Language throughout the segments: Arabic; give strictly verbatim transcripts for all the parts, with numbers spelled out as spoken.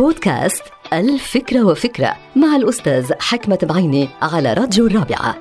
بودكاست ألف فكرة وفكرة مع الأستاذ حكمة بعيني على راديو الرابعة.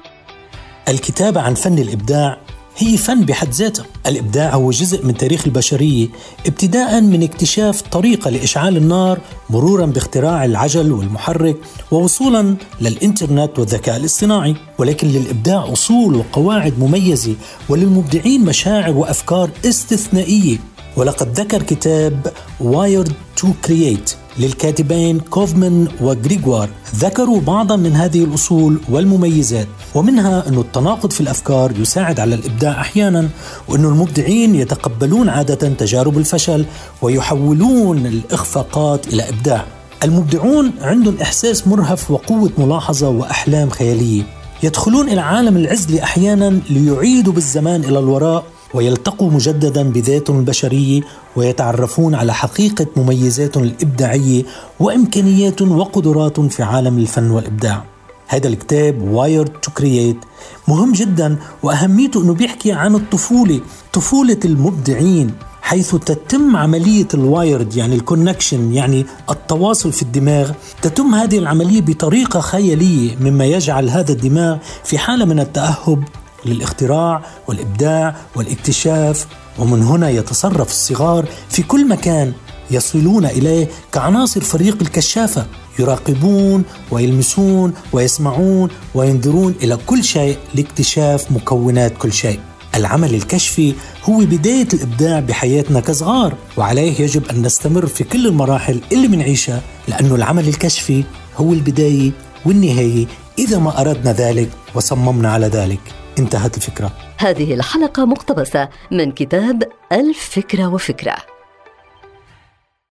الكتابة عن فن الإبداع هي فن بحد ذاته. الإبداع هو جزء من تاريخ البشرية، ابتداء من اكتشاف طريقة لإشعال النار، مرورا باختراع العجل والمحرك، ووصولا للإنترنت والذكاء الاصطناعي. ولكن للإبداع أصول وقواعد مميزة، وللمبدعين مشاعر وأفكار استثنائية. ولقد ذكر كتاب Wired to Create للكاتبين كوفمن وغريغوار ذكروا بعضا من هذه الأصول والمميزات، ومنها أن التناقض في الأفكار يساعد على الإبداع أحيانا، وأن المبدعين يتقبلون عادة تجارب الفشل ويحولون الإخفاقات إلى إبداع. المبدعون عندهم إحساس مرهف وقوة ملاحظة وأحلام خيالية، يدخلون إلى عالم العزل أحيانا ليعيدوا بالزمان إلى الوراء ويلتقوا مجددا بذاتهم البشرية، ويتعرفون على حقيقة مميزاتهم الإبداعية وإمكانياتهم وقدراتهم في عالم الفن والإبداع. هذا الكتاب Wired to Create مهم جدا، وأهميته أنه بيحكي عن الطفولة، طفولة المبدعين، حيث تتم عملية الوايرد يعني الكونكشن يعني التواصل في الدماغ، تتم هذه العملية بطريقة خيالية، مما يجعل هذا الدماغ في حالة من التأهب للاختراع والإبداع والاكتشاف. ومن هنا يتصرف الصغار في كل مكان يصلون إليه كعناصر فريق الكشافة، يراقبون ويلمسون ويسمعون وينظرون إلى كل شيء لاكتشاف مكونات كل شيء. العمل الكشفي هو بداية الإبداع بحياتنا كصغار، وعليه يجب أن نستمر في كل المراحل اللي منعيشها، لأنه العمل الكشفي هو البداية والنهاية إذا ما أردنا ذلك وصممنا على ذلك. انتهت الفكرة. هذه الحلقة مقتبسة من كتاب ألف فكرة وفكرة.